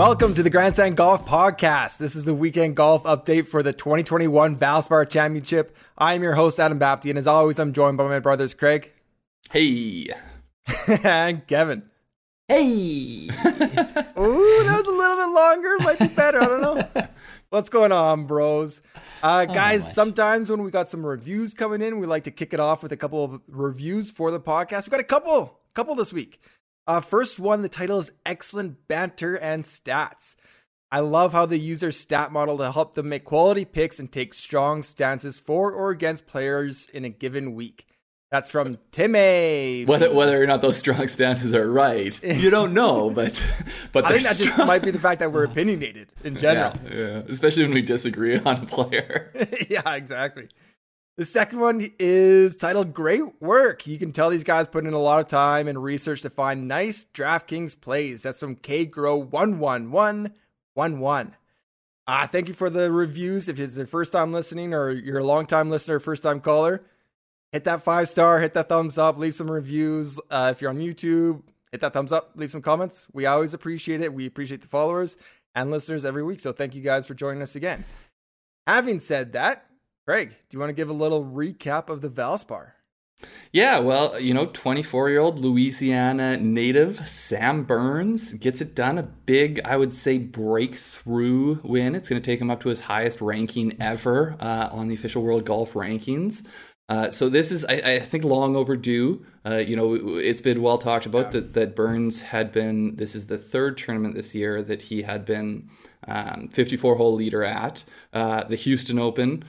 Welcome to the Grandstand Golf Podcast. This is the weekend golf update for the 2021 Valspar Championship. I'm your host, Adam Baptie, and as always, I'm joined by my brothers, Craig. Hey. And Kevin. Hey. Ooh, that was a little bit longer. Might be better. I don't know. What's going on, bros? Guys, sometimes when we got some reviews coming in, we like to kick it off with a couple of reviews for the podcast. We got a couple this week. First one, the title is Excellent Banter and Stats. I love how they use their stat model to help them make quality picks and take strong stances for or against players in a given week. That's from Tim A. Whether or not those strong stances are right, you don't know, but I think that just might be the fact that we're opinionated in general. Yeah. Especially when we disagree on a player. Yeah, exactly. The second one is titled Great Work. You can tell these guys put in a lot of time and research to find nice DraftKings plays. That's from KGrow11111. Thank you for the reviews. If it's your first time listening or you're a long-time listener, first-time caller, hit that 5-star, hit that thumbs up, leave some reviews. If you're on YouTube, hit that thumbs up, leave some comments. We always appreciate it. We appreciate the followers and listeners every week. So thank you guys for joining us again. Having said that, Craig, do you want to give a little recap of the Valspar? Yeah, well, 24-year-old Louisiana native Sam Burns gets it done. A big, I would say, breakthrough win. It's going to take him up to his highest ranking ever on the official World Golf Rankings. So this is, I think, long overdue. It's been well talked about that Burns had been, this is the third tournament this year that he had been 54-hole leader at. The Houston Open,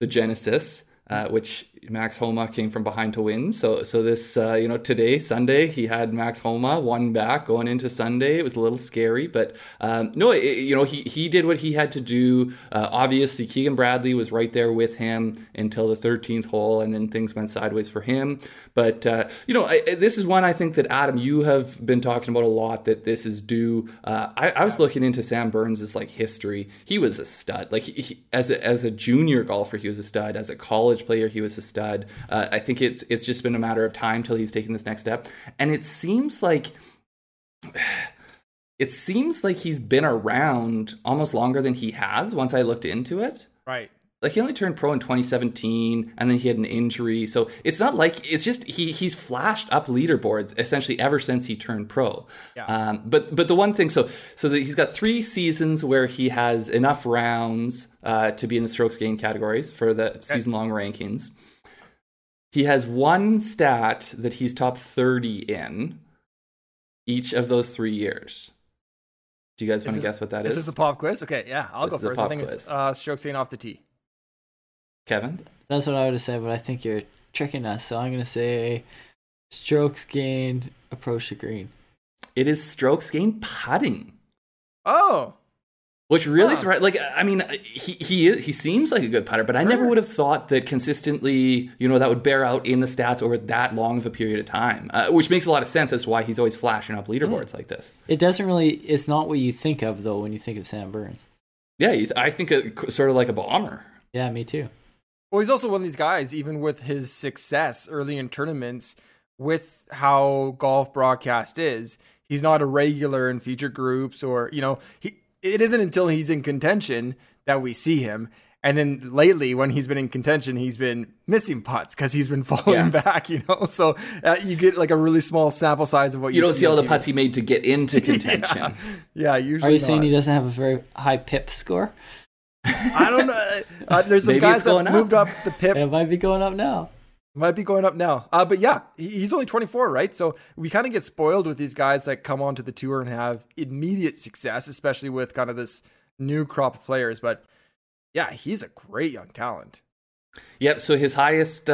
the Genesis, which Max Homa came from behind to win. So this, today, Sunday, he had Max Homa one back going into Sunday. It was a little scary, but he did what he had to do. Obviously, Keegan Bradley was right there with him until the 13th hole, and then things went sideways for him. But, this is one I think that, Adam, you have been talking about a lot, that this is due. I was looking into Sam Burns' history. He was a stud. He, as a junior golfer, he was a stud. As a college player, he was a stud. I think it's just been a matter of time till he's taking this next step. And it seems like... It seems like he's been around almost longer than he has once I looked into it. Right. He only turned pro in 2017, and then he had an injury. So it's not it's just he's flashed up leaderboards essentially ever since he turned pro. Yeah. But the one thing, so that he's got 3 seasons where he has enough rounds to be in the strokes gained categories for the season-long rankings. He has one stat that he's top 30 in each of those 3 years. Do you guys want to guess what that is? Is this a pop quiz? Okay, yeah, I'll go first. I think it's strokes gained off the tee. Kevin? That's what I would have said, but I think you're tricking us. So I'm going to say strokes gained approach to green. It is strokes gained putting. Oh. Which really surprised. He seems like a good putter, but sure. I never would have thought that consistently, that would bear out in the stats over that long of a period of time, which makes a lot of sense as to why he's always flashing up leaderboards like this. It doesn't really, it's not what you think of, though, when you think of Sam Burns. Yeah, I think sort of like a bomber. Yeah, me too. Well, he's also one of these guys, even with his success early in tournaments, with how golf broadcast is, he's not a regular in feature groups or, it isn't until he's in contention that we see him. And then lately, when he's been in contention, he's been missing putts because he's been falling back, So you get a really small sample size of what you see. You don't see all the putts he made to get into contention. Yeah, usually. Are you saying he doesn't have a very high PIP score? I don't know. There's some guys that moved up the PIP. It might be going up now. But yeah, he's only 24, right? So we kind of get spoiled with these guys that come onto the tour and have immediate success, especially with kind of this new crop of players. But yeah, he's a great young talent. Yep. So his highest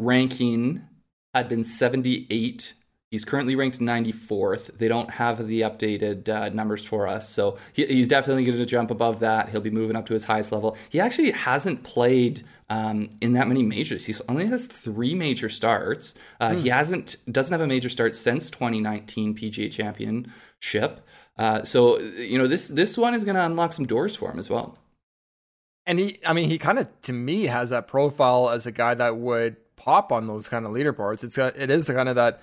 ranking had been 78. He's currently ranked 94th. They don't have the updated numbers for us. So he's definitely going to jump above that. He'll be moving up to his highest level. He actually hasn't played in that many majors. He only has 3 major starts. He doesn't have a major start since 2019 PGA Championship. This one is going to unlock some doors for him as well. And he kind of, to me, has that profile as a guy that would pop on those kind of leaderboards. It is kind of that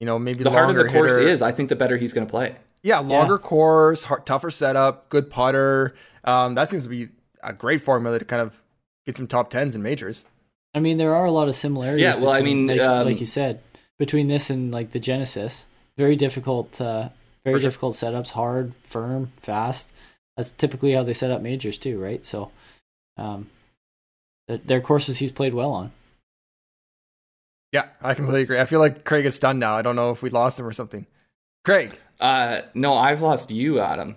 you know, maybe the harder the course hitter is, I think the better he's going to play. Yeah, longer course, tougher setup, good putter. That seems to be a great formula to kind of get some top tens in majors. I mean, there are a lot of similarities. Yeah, well, between, I mean, like you said, between this and like the Genesis, very difficult setups, hard, firm, fast. That's typically how they set up majors too, right? So, their courses he's played well on. Yeah, I completely agree. I feel like Craig is stunned now. I don't know if we lost him or something. Craig. No, I've lost you, Adam.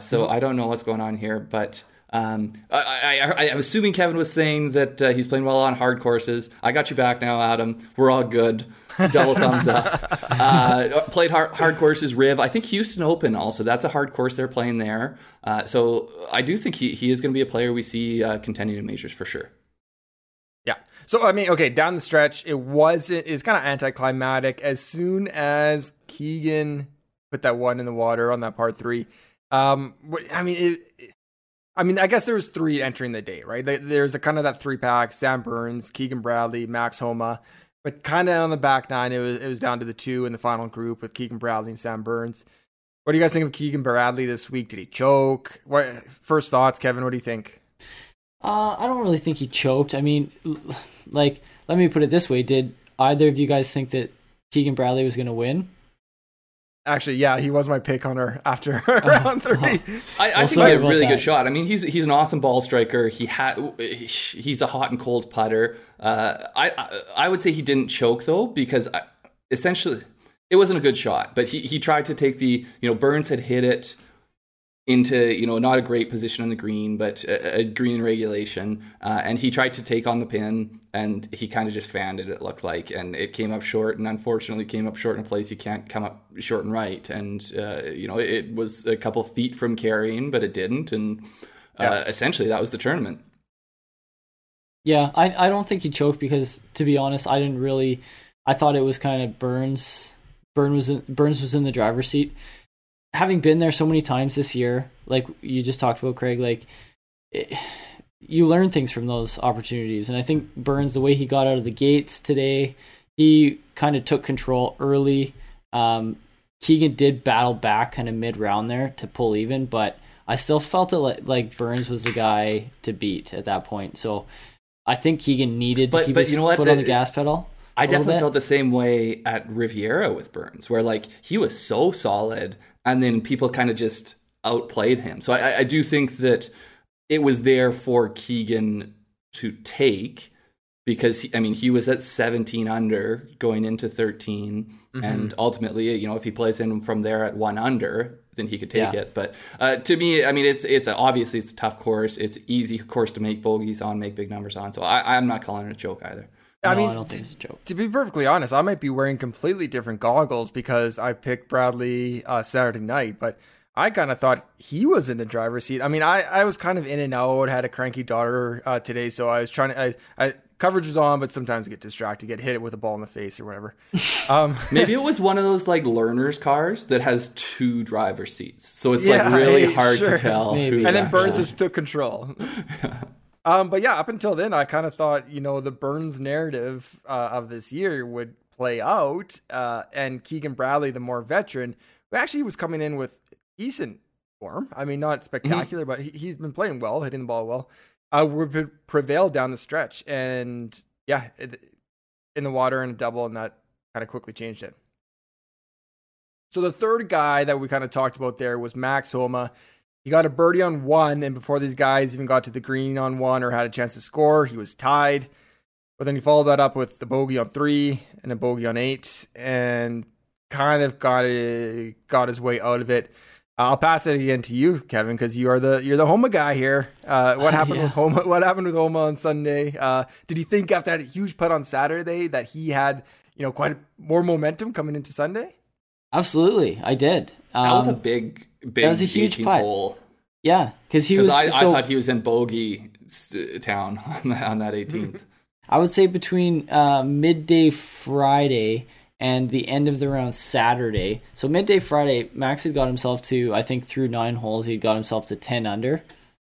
So I don't know what's going on here, but I'm assuming Kevin was saying that he's playing well on hard courses. I got you back now, Adam. We're all good. Double thumbs up. Played hard courses, Riv. I think Houston Open also. That's a hard course they're playing there. So I do think he is going to be a player we see contending in majors for sure. Yeah. So, I mean, okay, down the stretch, it's kind of anticlimactic. As soon as Keegan put that one in the water on that par three, I guess there was three entering the day, right? There's a kind of that three pack: Sam Burns, Keegan Bradley, Max Homa. But kind of on the back nine, it was down to the two in the final group with Keegan Bradley and Sam Burns. What do you guys think of Keegan Bradley this week? Did he choke? What first thoughts, Kevin? What do you think? I don't really think he choked. I mean, like, let me put it this way: did either of you guys think that Keegan Bradley was going to win? Actually, yeah, he was my pick on her after round three. I think he had a really good shot. I mean, he's an awesome ball striker. He's a hot and cold putter. I would say he didn't choke though, because essentially it wasn't a good shot. But he tried to take the, you know, Burns had hit it into, you know, not a great position on the green, but a green regulation. And he tried to take on the pin, and he kind of just fanned it, it looked like. And it came up short, and unfortunately came up short in a place you can't come up short and right. And, you know, it was a couple feet from carrying, but it didn't. And essentially that was the tournament. Yeah, I don't think he choked because, to be honest, I thought it was kind of Burns was in the driver's seat. Having been there so many times this year, like you just talked about, Craig, like you learn things from those opportunities. And I think Burns, the way he got out of the gates today, he kind of took control early. Keegan did battle back kind of mid-round there to pull even, but I still felt it like Burns was the guy to beat at that point. So I think Keegan needed to keep his foot on the gas pedal. I definitely felt the same way at Riviera with Burns, where like he was so solid and then people kind of just outplayed him. So I do think that it was there for Keegan to take because, he was at 17 under going into 13. Mm-hmm. And ultimately, you know, if he plays in from there at 1 under, then he could take it. But to me, I mean, it's obviously it's a tough course. It's easy course to make bogeys on, make big numbers on. So I'm not calling it a joke either. I don't think it's a joke. To be perfectly honest, I might be wearing completely different goggles because I picked Bradley Saturday night, but I kind of thought he was in the driver's seat. I mean, I was kind of in and out, had a cranky daughter today, so I was trying to... coverage was on, but sometimes I get distracted, get hit with a ball in the face or whatever. Maybe it was one of those like learner's cars that has two driver's seats, so it's like really hard to tell. Maybe. And then Burns just took control. But yeah, up until then, I kind of thought, you know, the Burns narrative of this year would play out. And Keegan Bradley, the more veteran, who actually was coming in with decent form. I mean, not spectacular, but he's been playing well, hitting the ball well, would prevail down the stretch. And yeah, in the water and a double, and that kind of quickly changed it. So the third guy that we kind of talked about there was Max Homa. He got a birdie on 1, and before these guys even got to the green on 1 or had a chance to score, he was tied. But then he followed that up with the bogey on 3 and a bogey on 8, and kind of got his way out of it. I'll pass it again to you, Kevin, because you're the Homa guy here. What happened with Homa? What happened with Homa on Sunday? Did you think after that huge putt on Saturday that he had, you know, quite more momentum coming into Sunday? Absolutely, I did. That was a big. That was a huge putt. Hole. Yeah, because I thought he was in bogey town on that 18th. I would say between midday Friday and the end of the round Saturday. So midday Friday, Max had got himself to, I think through 9 holes, he'd got himself to 10 under.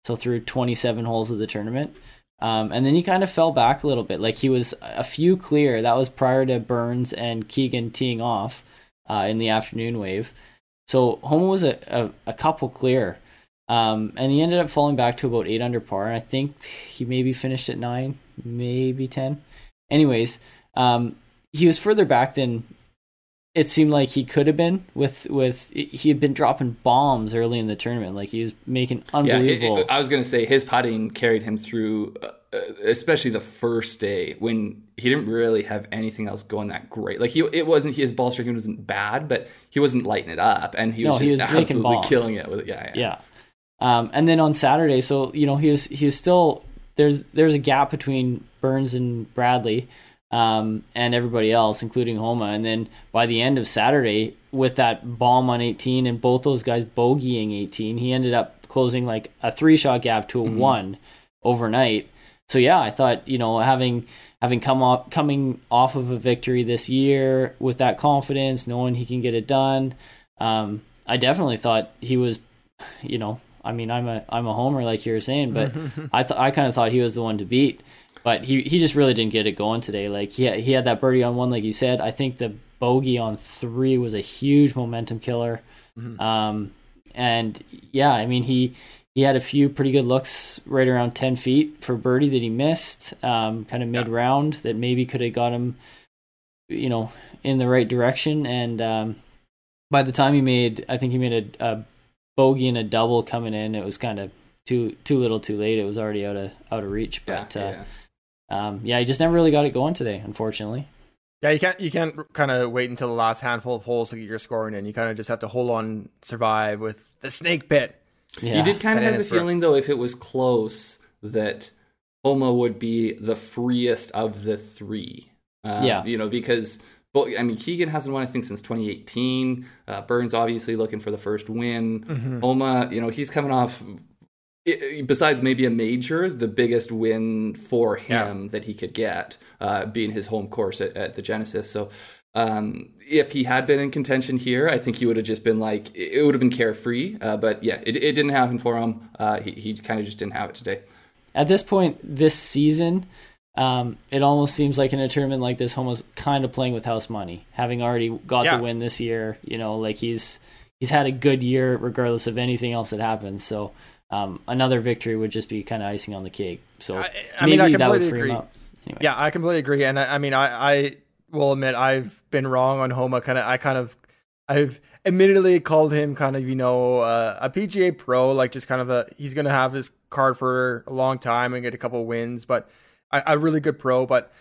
So through 27 holes of the tournament. And then he kind of fell back a little bit. Like he was a few clear. That was prior to Burns and Keegan teeing off. in the afternoon wave. So Homa was a couple clear, and he ended up falling back to about 8 under par, and I think he maybe finished at 9, maybe 10. Anyways, he was further back than it seemed like he could have been. With he had been dropping bombs early in the tournament, like he was making unbelievable. I was gonna say his putting carried him through, especially the first day when he didn't really have anything else going that great. Like it wasn't his ball striking wasn't bad, but he wasn't lighting it up, and he was absolutely killing it with it. Yeah. And then on Saturday, so you know he was still there's a gap between Burns and Bradley. And everybody else, including Homa. And then by the end of Saturday, with that bomb on 18 and both those guys bogeying 18, he ended up closing like a 3-shot gap to a 1 overnight. So yeah, I thought, you know, having coming off of a victory this year with that confidence, knowing he can get it done, I definitely thought he was, you know, I mean, I'm a homer like you were saying, but I kind of thought he was the one to beat. But he just really didn't get it going today. Like he had that birdie on 1, like you said. I think the bogey on 3 was a huge momentum killer. And yeah, I mean he had a few pretty good looks right around 10 feet for birdie that he missed, kind of mid round that maybe could have got him, you know, in the right direction. And by the time he made a bogey and a double coming in, it was kind of too little, too late. It was already out of reach. But he just never really got it going today, unfortunately. Yeah, you can't kind of wait until the last handful of holes to get your scoring in. You kind of just have to hold on, survive with the snake bit. Yeah. You did kind of have the feeling, though, if it was close, that Homa would be the freest of the three. You know, because, well, I mean, Keegan hasn't won, I think, since 2018. Burns obviously looking for the first win. Homa, you know, he's coming off... besides maybe a major, the biggest win for him that he could get, being his home course at the Genesis. So if he had been in contention here, I think he would have just been like, it would have been carefree. But yeah, it didn't happen for him. He kind of just didn't have it today. At this point this season, it almost seems like in a tournament like this, Homa's kind of playing with house money, having already got the win this year. You know, like he's had a good year regardless of anything else that happens. So another victory would just be kind of icing on the cake. So I completely agree. Anyway. Yeah, I completely agree. And I will admit I've been wrong on Homa. I've admittedly called him kind of, you know, a PGA pro, like just kind of he's going to have his card for a long time and get a couple of wins, but a really good pro, but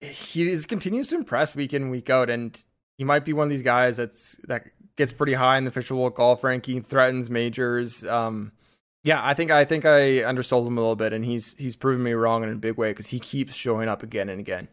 he continues to impress week in, week out. And he might be one of these guys that gets pretty high in the official golf ranking, threatens majors. Yeah, I think I undersold him a little bit, and he's proven me wrong in a big way because he keeps showing up again and again.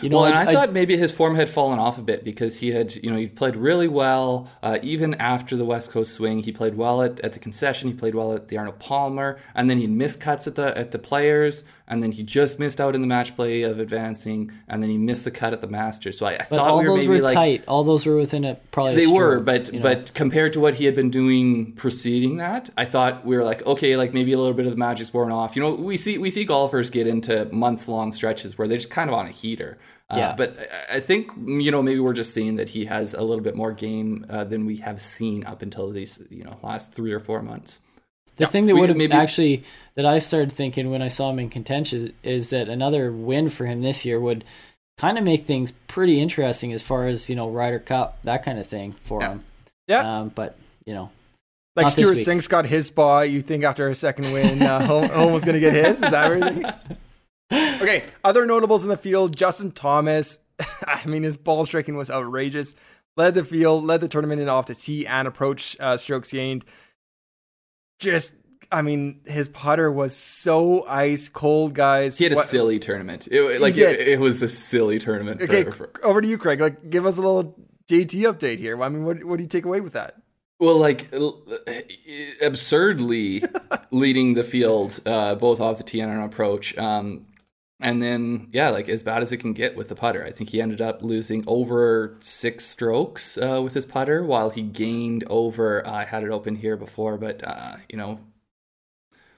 You know, well, and I thought maybe his form had fallen off a bit because he had, you know, he played really well even after the West Coast swing. He played well at the Concession. He played well at the Arnold Palmer, and then he missed cuts at the Players, and then he just missed out in the match play of advancing, and then he missed the cut at the Masters. So I thought all those were tight. All those were within a probably. They were, but compared to what he had been doing preceding that, I thought we were like, okay, like maybe a little bit of the magic's worn off. You know, we see golfers get into month long stretches where they're just kind of on a heater. But I think, you know, maybe we're just seeing that he has a little bit more game than we have seen up until these, you know, last 3 or 4 months. The thing that would have actually that I started thinking when I saw him in contention is that another win for him this year would kind of make things pretty interesting as far as, you know, Ryder Cup, that kind of thing for him. Yeah. But, you know. Like Stuart Sinks got his spot. You think after a second win, Home was going to get his? Is that everything? Okay, other notables in the field, Justin Thomas. I mean, his ball striking was outrageous. Led the field, led the tournament in off the tee and approach strokes gained. Just, I mean, his putter was so ice cold, guys. He had a silly tournament. It was a silly tournament. Okay, over to you, Craig. Like, give us a little JT update here. I mean, what do you take away with that? Well, like absurdly leading the field, both off the tee and on approach. And then, yeah, like as bad as it can get with the putter. I think he ended up losing over 6 strokes with his putter while he gained over, I had it open here before, but, you know,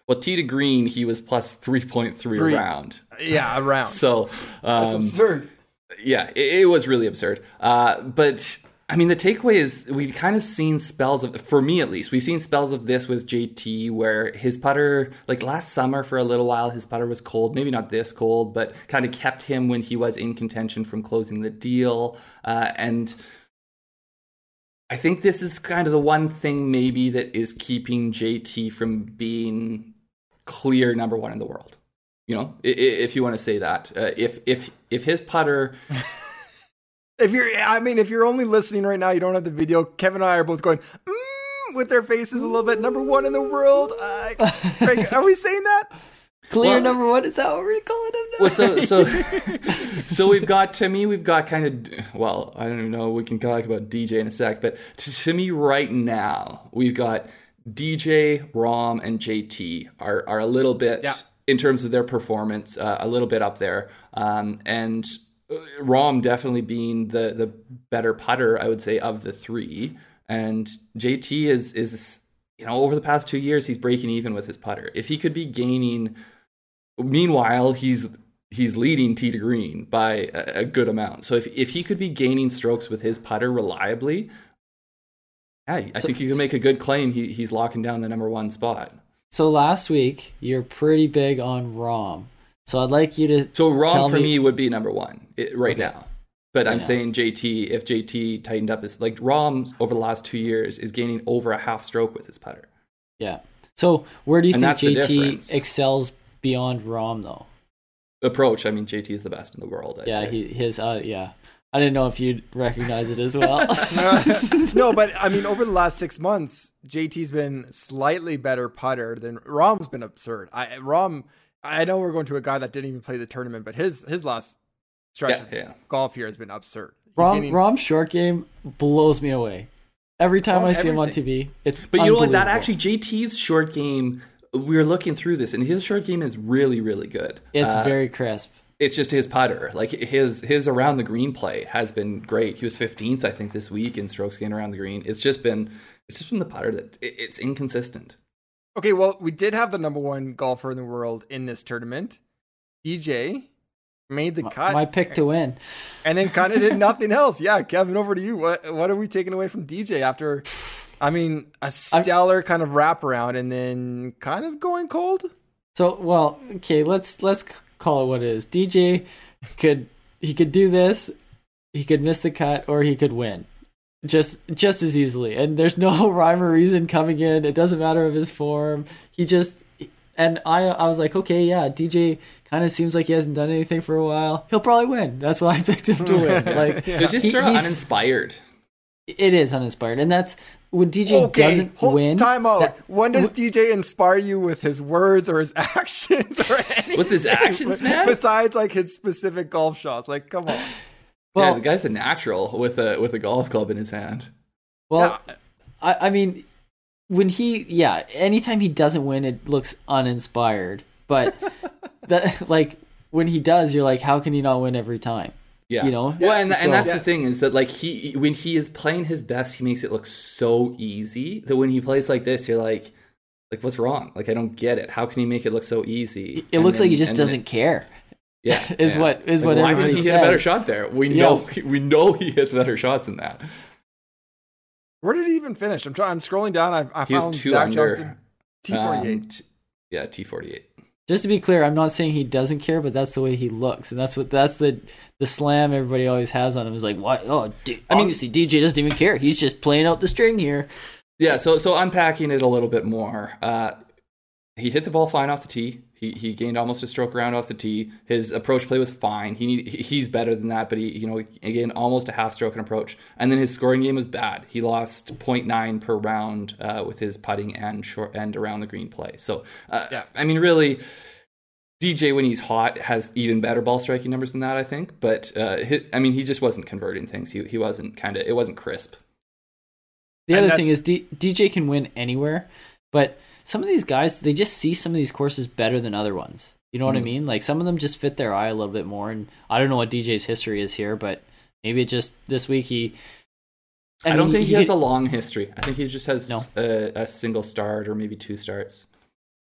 well, tee to green, he was plus 3.3 around. Yeah, around. So that's absurd. Yeah, it was really absurd. But I mean, the takeaway is we've kind of seen spells of, for me at least, we've seen spells of this with JT where his putter, like last summer for a little while, his putter was cold, maybe not this cold, but kind of kept him when he was in contention from closing the deal. And I think this is kind of the one thing maybe that is keeping JT from being clear number one in the world. You know, if you want to say that, if his putter... if you're only listening right now, you don't have the video. Kevin and I are both going with their faces a little bit. Number one in the world. Craig, are we saying that? Clear number one. Is that what we're calling him now? Well, so we've got kind of, well, I don't even know. We can talk about DJ in a sec, but to me right now, we've got DJ, Rom, and JT are a little bit in terms of their performance, a little bit up there, and Rom definitely being the better putter, I would say, of the three. And JT is, you know, over the past 2 years, he's breaking even with his putter. If he could be gaining, meanwhile, he's leading tee to green by a good amount. So if he could be gaining strokes with his putter reliably, I think you can make a good claim he's locking down the number one spot. So last week, you're pretty big on Rom. So I'd like you to. So Rom for me would be number one right now. But I'm saying JT, if JT tightened up his, like, Rom over the last 2 years is gaining over a half stroke with his putter. Yeah. So where do you think JT excels beyond Rom though? Approach. I mean, JT is the best in the world. I'd say. I didn't know if you'd recognize it as well. No, but I mean, over the last 6 months, JT's been slightly better putter than Rom's been absurd. I know we're going to a guy that didn't even play the tournament, but his last stretch of golf here has been absurd. Rom's short game blows me away. Every time I see him on TV, it's unbelievable. But you know what? That actually, JT's short game, we were looking through this, and his short game is really, really good. It's very crisp. It's just his putter. Like his around the green play has been great. He was 15th, I think, this week in strokes gained around the green. It's just been the putter that it's inconsistent. Okay, well, we did have the number one golfer in the world in this tournament. DJ made the cut. My pick to win. And then kind of did nothing else. Yeah, Kevin, over to you. What are we taking away from DJ after, I mean, a stellar kind of wraparound and then kind of going cold? So, well, okay, let's call it what it is. DJ could do this, he could miss the cut, or he could win. Just as easily, and there's no rhyme or reason coming in. It doesn't matter of his form. I was like, okay, yeah, DJ kind of seems like he hasn't done anything for a while. He'll probably win. That's why I picked him to win. Like, it's just sort of uninspired. It is uninspired, and that's when DJ doesn't win. Time out. When does DJ inspire you with his words or his actions or anything? With his actions, man. Besides, like, his specific golf shots, like, come on. Well, yeah, the guy's a natural with a golf club in his hand. Well, yeah. I mean, when anytime he doesn't win, it looks uninspired. But that, like, when he does, you're like, how can he not win every time? Yeah, you know. Well, and that's the thing is that, like, when he is playing his best, he makes it look so easy that when he plays like this, you're like. Like, what's wrong? Like, I don't get it. How can he make it look so easy? It looks like he just doesn't care. Yeah, what everybody says. He hit a better shot there. We know he hits better shots than that. Where did he even finish? I'm scrolling down. I found Zach Johnson T48. T48. Just to be clear, I'm not saying he doesn't care, but that's the way he looks, and that's the slam everybody always has on him. Is like, what? Oh, I mean, you see, DJ doesn't even care. He's just playing out the string here. Yeah. So unpacking it a little bit more. He hit the ball fine off the tee. He gained almost a stroke around off the tee. His approach play was fine. He's better than that, but he gained almost a half stroke in approach. And then his scoring game was bad. He lost 0.9 per round with his putting and short and around the green play. So, I mean, really, DJ, when he's hot, has even better ball striking numbers than that, I think. But, he just wasn't converting things. He wasn't it wasn't crisp. The other thing is DJ can win anywhere, but... Some of these guys, they just see some of these courses better than other ones. You know what I mean? Like, some of them just fit their eye a little bit more. And I don't know what DJ's history is here, but maybe just this week I don't think he has a long history. I think he just has a single start or maybe two starts.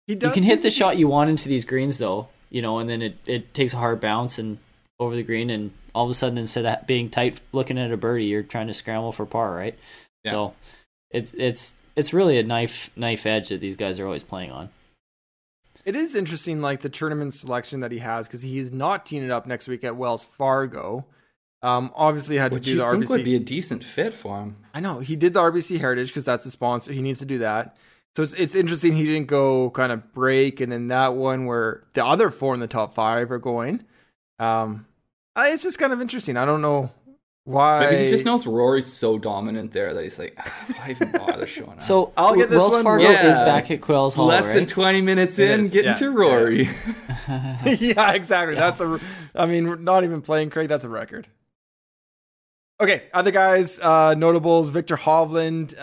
You can hit the shot you want into these greens, though, you know, and then it takes a hard bounce and over the green, and all of a sudden, instead of being tight looking at a birdie, you're trying to scramble for par, right? Yeah. So it's really a knife edge that these guys are always playing on. It is interesting, like the tournament selection that he has, because he is not teeing it up next week at Wells Fargo. Obviously had to do the RBC. Which you think would be a decent fit for him. I know. He did the RBC Heritage because that's the sponsor. He needs to do that. So it's interesting he didn't go kind of break, and then that one where the other four in the top five are going. It's just kind of interesting. I don't know why. Maybe he just knows Rory's so dominant there that he's like, why even bother showing up? So I'll get this Wells one. Fargo is back at Quail Hollow. Less than 20 minutes in, getting to Rory. Yeah, exactly. Yeah. Not even playing Craig, that's a record. Okay, other guys, notables, Viktor Hovland,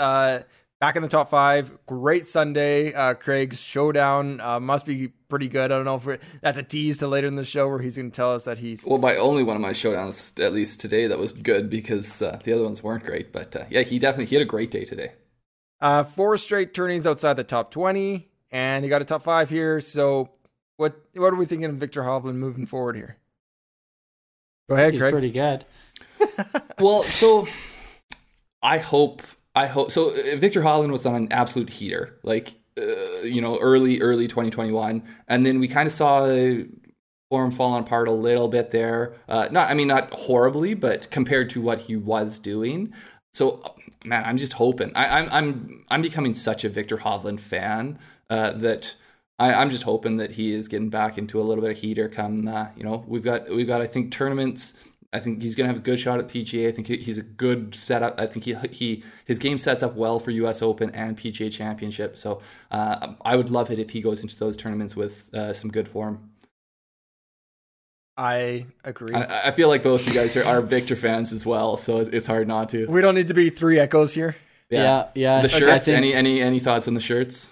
back in the top five. Great Sunday. Craig's showdown must be pretty good. I don't know if that's a tease to later in the show where he's going to tell us that he's... Well, my only one of my showdowns, at least today, that was good because the other ones weren't great. But he had a great day today. Four straight turnings outside the top 20, and he got a top five here. So what are we thinking of Viktor Hovland moving forward here? Go ahead, Craig. He's pretty good. Well, so I hope. So Viktor Hovland was on an absolute heater, like, early 2021. And then we kind of saw form falling apart a little bit there. Not horribly, but compared to what he was doing. So, man, I'm just hoping. I'm becoming such a Viktor Hovland fan that... I'm just hoping that he is getting back into a little bit of heater. Come, we've got. I think tournaments. I think he's going to have a good shot at PGA. I think he's a good setup. I think his game sets up well for U.S. Open and PGA Championship. So I would love it if he goes into those tournaments with some good form. I agree. I feel like both you guys are Viktor fans as well, so it's hard not to. We don't need to be three echoes here. Yeah. The shirts. Okay, any thoughts on the shirts?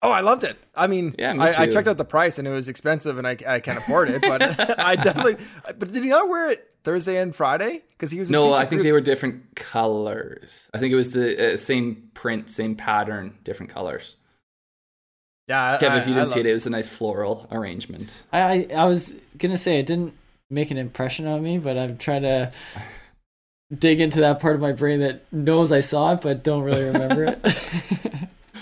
Oh, I loved it. I mean, I checked out the price and it was expensive and I can't afford it, but I definitely, but did he not wear it Thursday and Friday? Because he was I think they were different colors. I think it was the same print, same pattern, different colors. Yeah. Kevin, if you didn't see it, it was a nice floral arrangement. I was going to say it didn't make an impression on me, but I'm trying to dig into that part of my brain that knows I saw it, but don't really remember it.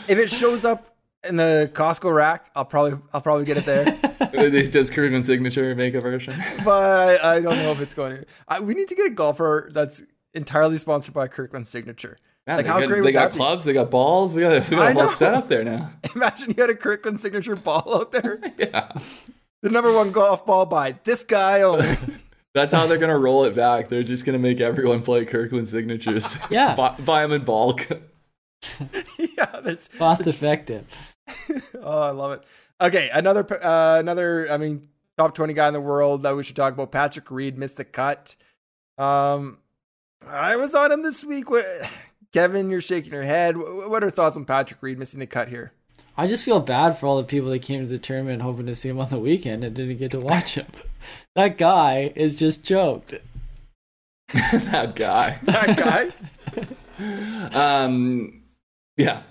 If it shows up in the Costco rack, I'll probably get it there. Does Kirkman Signature make a version? But I don't know if it's going to. We need to get a golfer that's entirely sponsored by Kirkland Signature. Man, like they got clubs, they got balls. We got a whole set up there now. Imagine you had a Kirkland Signature ball out there. Yeah, the #1 golf ball by this guy only. That's how they're gonna roll it back. They're just gonna make everyone play Kirkland Signatures. Yeah, buy them in bulk. Yeah, that's cost effective. Oh, I love it. Okay, another top 20 guy in the world that we should talk about. Patrick Reed missed the cut. I was on him this week. Kevin, you're shaking your head. What are thoughts on Patrick Reed missing the cut here? I just feel bad for all the people that came to the tournament hoping to see him on the weekend and didn't get to watch him. That guy is just choked. That guy? Yeah.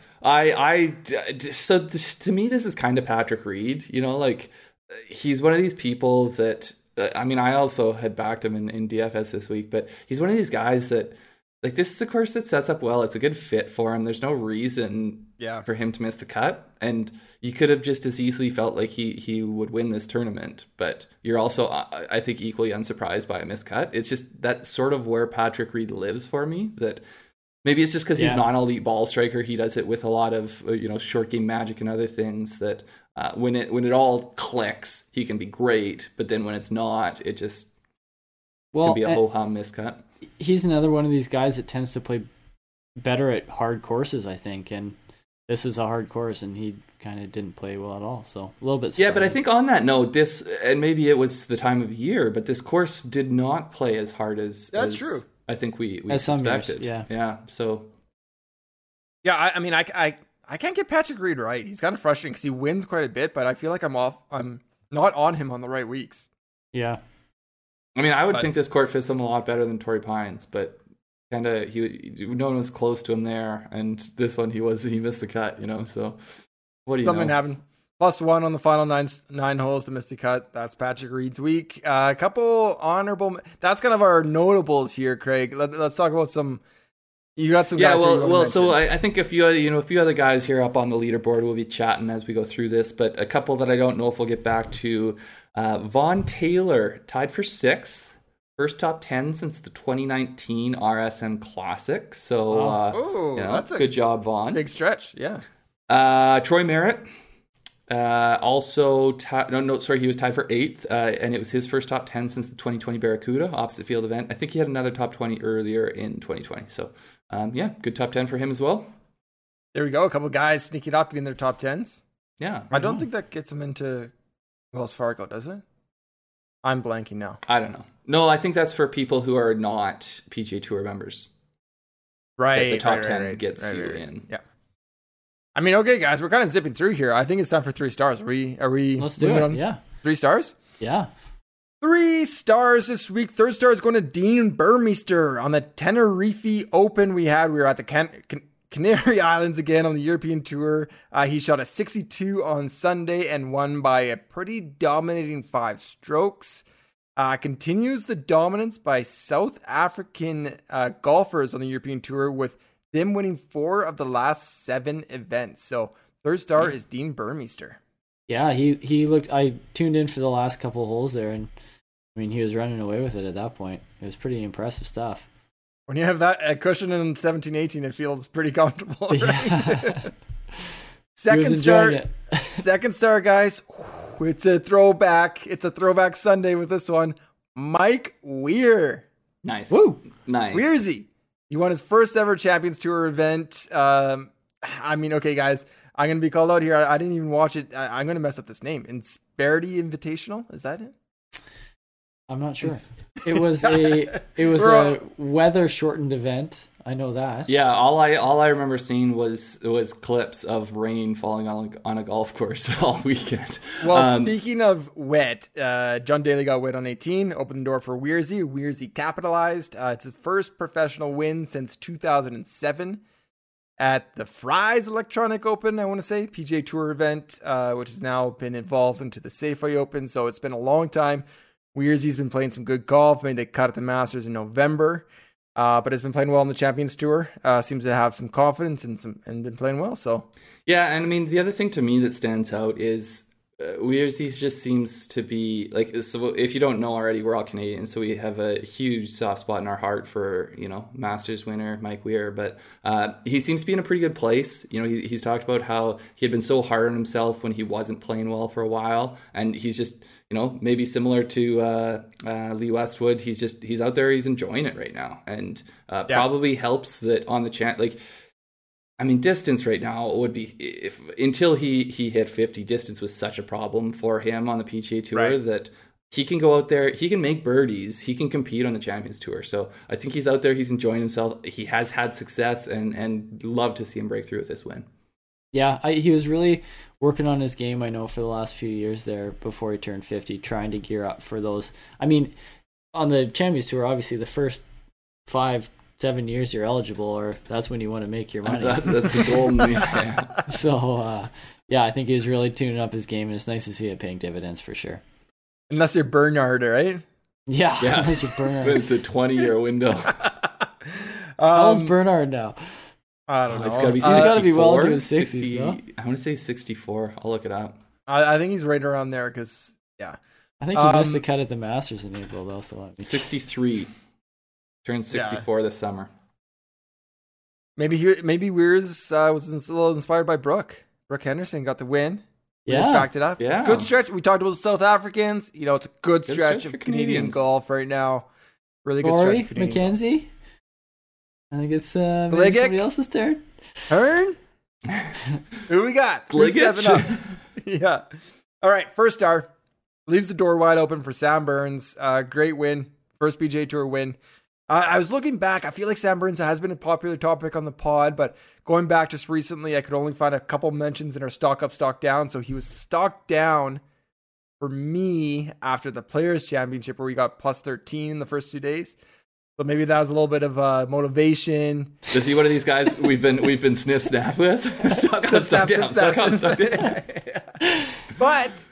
So this, to me, this is kind of Patrick Reed, like he's one of these people that, I also had backed him in DFS this week, but he's one of these guys that like, this is a course that sets up well. It's a good fit for him. There's no reason for him to miss the cut. And you could have just as easily felt like he would win this tournament, but you're also, I think, equally unsurprised by a missed cut. It's just that's sort of where Patrick Reed lives for me, that maybe it's just because he's not an elite ball striker. He does it with a lot of short game magic and other things that when it all clicks, he can be great. But then when it's not, it just can be a ho-hum miscut. He's another one of these guys that tends to play better at hard courses, I think. And this is a hard course, and he kind of didn't play well at all. So a little bit surprising. Yeah, but I think on that note, this, and maybe it was the time of year, but this course did not play as hard as... That's true. I think we suspected. Years, yeah. So. Yeah. I can't get Patrick Reed right. He's kind of frustrating because he wins quite a bit, but I feel like I'm not on him on the right weeks. Yeah. I would think this court fits him a lot better than Torrey Pines, but kind of no one was close to him there. And this one, he missed the cut, so what do you know? Something happened. +1 on the final nine holes to miss the cut. That's Patrick Reed's week. A couple honorable. That's kind of our notables here, Craig. Let's talk about some. You got some. Yeah, guys well. So I think a few other guys here up on the leaderboard. We'll be chatting as we go through this, but a couple that I don't know if we'll get back to. Vaughn Taylor tied for 6th. First top 10 since the 2019 RSM Classic. So that's a good job, Vaughn. Big stretch, yeah. Troy Merritt also he was tied for 8th, and it was his first top 10 since the 2020 Barracuda opposite field event. I think he had another top 20 earlier in 2020. So good top 10 for him as well. There we go. A couple guys sneaking up in their top 10s. Yeah. I don't think that gets them into Wells Fargo, does it? I'm blanking now. I don't know. No, I think that's for people who are not PGA Tour members. Right. That the top 10 gets you in. Yeah. I mean, okay, guys, we're kind of zipping through here. I think it's time for 3 stars. Are we? Let's do it. Yeah. 3 stars? Yeah. 3 stars this week. Third star is going to Dean Burmester on the Tenerife Open we had. We were at the Canary Islands again on the European Tour. He shot a 62 on Sunday and won by a pretty dominating 5 strokes. Continues the dominance by South African golfers on the European Tour, with them winning 4 of the last 7 events. So third star is Dean Burmester. Yeah, he looked. I tuned in for the last couple holes there, and I mean he was running away with it at that point. It was pretty impressive stuff. When you have that cushion in 17-18, it feels pretty comfortable, right? Yeah. Second star. Second star, guys. It's a throwback. It's a throwback Sunday with this one. Mike Weir. Nice. Woo. Nice. Weersy. He won his first ever Champions Tour event. I mean, okay, guys, I'm going to be called out here. I didn't even watch it. I'm going to mess up this name. Insperity Invitational. Is that it? I'm not sure. It was a weather shortened event. I know that. Yeah, all I remember seeing was clips of rain falling on a golf course all weekend. Well, speaking of wet, John Daly got wet on 18, opened the door for Weersy. Weersy capitalized. It's his first professional win since 2007 at the Fry's Electronic Open, I want to say, PGA Tour event, which has now been evolved into the Safeway Open. So it's been a long time. Weersy's been playing some good golf, made the cut at the Masters in November. But has been playing well on the Champions Tour. Seems to have some confidence and been playing well. So, yeah, and I mean the other thing to me that stands out is Weersy just seems to be like. So if you don't know already, we're all Canadian, so we have a huge soft spot in our heart for Masters winner Mike Weir. But he seems to be in a pretty good place. You know, he's talked about how he had been so hard on himself when he wasn't playing well for a while, and he's just. Maybe similar to Lee Westwood, he's out there, he's enjoying it right now, and probably helps that on the chance. Like, I mean, distance right now would be until he hit 50. Distance was such a problem for him on the PGA Tour that he can go out there, he can make birdies, he can compete on the Champions Tour. So I think he's out there, he's enjoying himself. He has had success, and love to see him break through with this win. Yeah, he was really working on his game, I know, for the last few years there before he turned 50, trying to gear up for those. I mean, on the Champions Tour, obviously the first 5-7 years you're eligible, or that's when you want to make your money. That's the golden year. Yeah. So, I think he was really tuning up his game, and it's nice to see it paying dividends for sure. Unless you're Bernard, right? Yeah. Unless you're Bernard. It's a 20-year window. How old's Bernard now? I don't know. It's gotta be 64. He's got to be well into his 60s, though. I want to say 64. I'll look it up. I think he's right around there because, yeah. I think he missed the cut at the Masters in April, though. So 63. Turned 64 this summer. Maybe Weir's was a little inspired by Brooke. Brooke Henderson got the win. Yeah. Weir's backed it up. Yeah. Good stretch. We talked about the South Africans. You know, it's a good stretch of Canadian golf right now. Really good stretch for Canadian McKenzie. Golf. I think it's maybe somebody else's turn. Who we got? Stepping up. Yeah. All right. First star leaves the door wide open for Sam Burns. Great win. First PGA Tour win. I was looking back. I feel like Sam Burns has been a popular topic on the pod, but going back just recently, I could only find a couple mentions in our stock up, stock down. So he was stock down for me after the Players Championship, where we got +13 in the first 2 days. So maybe that was a little bit of motivation. Is he one of these guys we've been sniff snap with? Stop, snap, down. But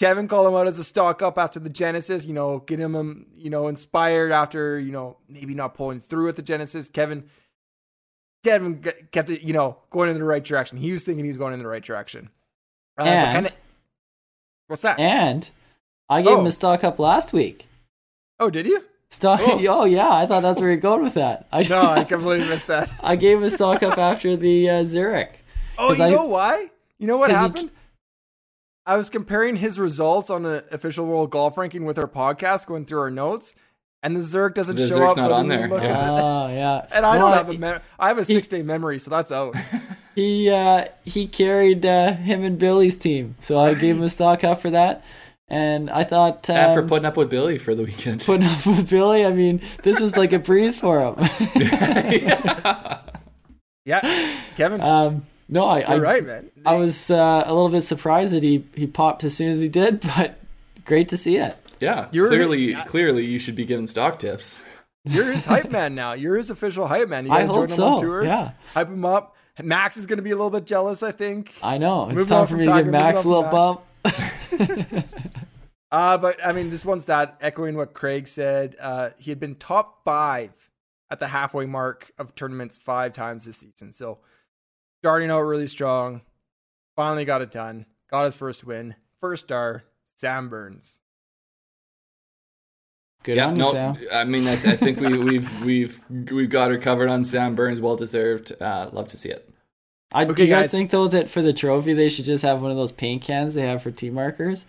Kevin called him out as a stock up after the Genesis, you know, getting him, you know, inspired after, you know, maybe not pulling through at the Genesis. Kevin kept it, you know, going in the right direction. He was thinking he was going in the right direction. What's that? And I gave him a stock up last week. Oh, did you? Oh, yeah. I thought that's where you're going with that. No, I completely missed that. I gave him a stock up after the Zurich. Oh, you know why? You know what happened? I was comparing his results on the official world golf ranking with our podcast, going through our notes, and the Zurich doesn't show up. The Zurich's not on there. Oh, yeah. And I don't have a I have a 6-day memory, so that's out. He carried him and Billy's team, so I gave him a stock up for that. And I thought... and for putting up with Billy for the weekend. Putting up with Billy? I mean, this was like a breeze for him. Yeah. Kevin? No, I... You're right, man. I was a little bit surprised that he popped as soon as he did, but great to see it. Yeah. Clearly, you should be giving stock tips. You're his hype man now. You're his official hype man. You guys join him on tour. Yeah. Hype him up. Max is going to be a little bit jealous, I think. I know. It's time for me to give Max a little bump. But I mean, this one's that echoing what Craig said. He had been top 5 at the halfway mark of tournaments 5 times this season. So starting out really strong, finally got it done, got his first win, first star, Sam Burns. Good on you, Sam. I mean, I think we've got her covered on Sam Burns. Well deserved. Love to see it. Do you guys think, though, that for the trophy, they should just have one of those paint cans they have for tee markers?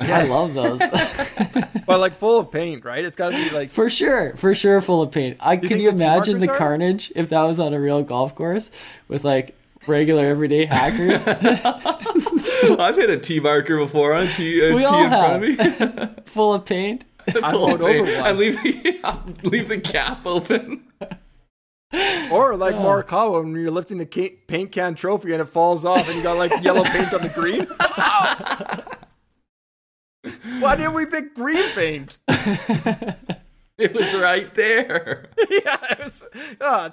Yes. I love those. But, like, full of paint, right? It's got to be, like... For sure full of paint. Can you imagine the carnage if that was on a real golf course with, like, regular everyday hackers? I've hit a tee marker before on a tee in front of me. Full of paint. I leave the cap open. Or like Morikawa, when you're lifting the paint can trophy and it falls off and you got like yellow paint on the green. Why didn't we pick green paint? It was right there. Yeah, it's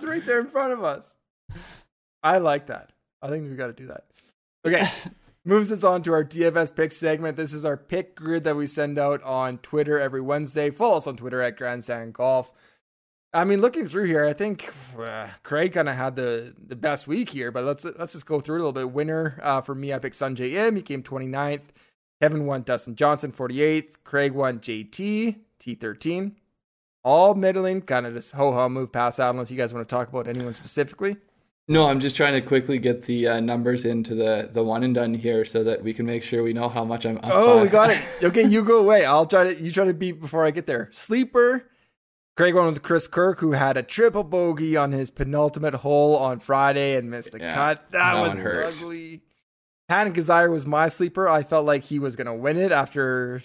right there in front of us. I like that. I think we got to do that. Okay, moves us on to our DFS pick segment. This is our pick grid that we send out on Twitter every Wednesday. Follow us on Twitter at Grandstand Golf. I mean, looking through here, I think Craig kind of had the best week here, but let's just go through it a little bit. Winner for me, I picked Sanjay M. He came 29th. Kevin won Dustin Johnson, 48th. Craig won JT, T13. All middling, kind of just ho-hum, move past that, unless you guys want to talk about anyone specifically. No, I'm just trying to quickly get the numbers into the one and done here so that we can make sure we know how much I'm up by. We got it. Okay, you go away. You try to beat before I get there. Sleeper. Craig went with Chris Kirk, who had a triple bogey on his penultimate hole on Friday and missed the cut. That was ugly. Patton Kizzire was my sleeper. I felt like he was going to win it after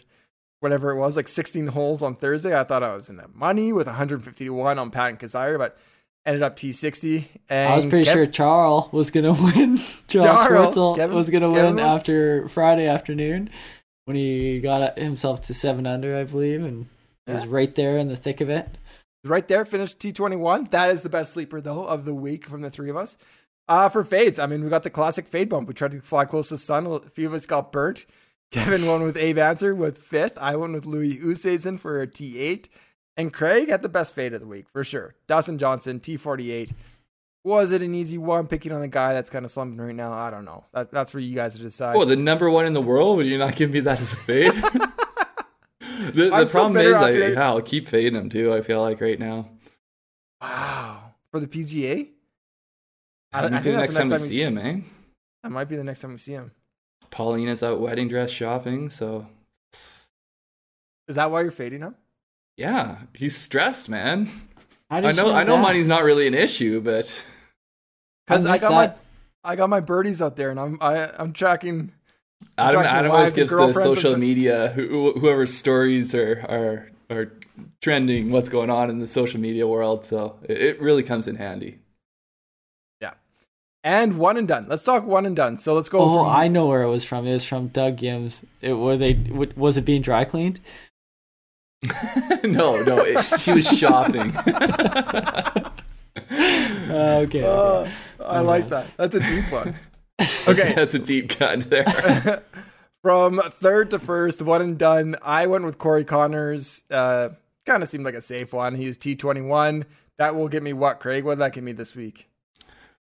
whatever it was, like 16 holes on Thursday. I thouought was in the money with 150 to 1 on Patton Kizzire, but ended up T60. And I was pretty sure Charles was going to win. Charles Schwartzel was going to win after Friday afternoon when he got himself to 7 under, I believe, and... It was right there in the thick of it. Right there, finished T21. That is the best sleeper, though, of the week from the three of us. For fades, I mean, we got the classic fade bump. We tried to fly close to the sun. A few of us got burnt. Kevin won with Abe Ancer with 5th. I won with Louis Oosthuizen for a T8. And Craig had the best fade of the week, for sure. Dustin Johnson, T48. Was it an easy one picking on the guy that's kind of slumping right now? I don't know. That's for you guys to decide. Oh, the number one in the world? Would you not give me that as a fade? The problem is, I'll keep fading him too. I feel like right now. Wow, for the PGA, I think that's the next time we see him, eh? That might be the next time we see him. Paulina's out wedding dress shopping, so is that why you're fading him? Yeah, he's stressed, man. I know, money's not really an issue, but because I got my birdies out there, and I'm tracking. Adam always gives the social media, whoever's stories are trending, what's going on in the social media world. So it really comes in handy. Yeah. And one and done. Let's talk one and done. So let's go. Oh, I know where it was from. It was from Doug Gim's. Was it being dry cleaned? No. She was shopping. Okay. I like that. That's a deep one. Okay, that's a deep cut there. From third to first, one and done, I went with Corey Connors. Kind of seemed like a safe one. He was T21. That will give me what, Craig? What did that give me this week?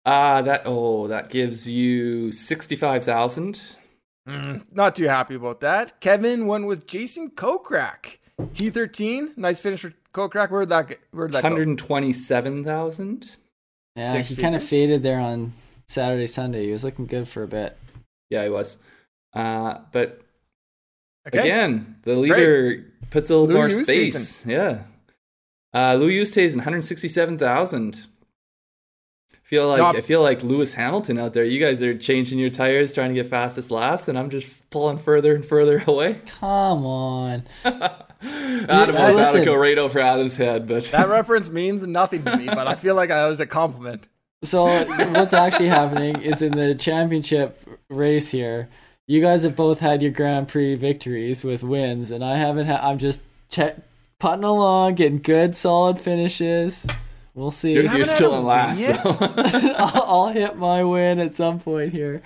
That gives you 65,000. Not too happy about that. Kevin won with Jason Kokrak. T13. Nice finish for Kokrak. Where'd that go? 127,000. Yeah, kind of faded there on Saturday, Sunday. He was looking good for a bit. Yeah, he was. But okay. Again, the leader puts a little more space. Yeah. Louis Oosthuizen, 167,000. I feel like Lewis Hamilton out there. You guys are changing your tires, trying to get fastest laps, and I'm just pulling further and further away. Come on. Adam will go right over Adam's head, but that reference means nothing to me, but I feel like I was a compliment. So what's actually happening is in the championship race here, you guys have both had your Grand Prix victories with wins, and I haven't had. I'm just putting along, getting good, solid finishes. We'll see. You're still in last. So. I'll hit my win at some point here.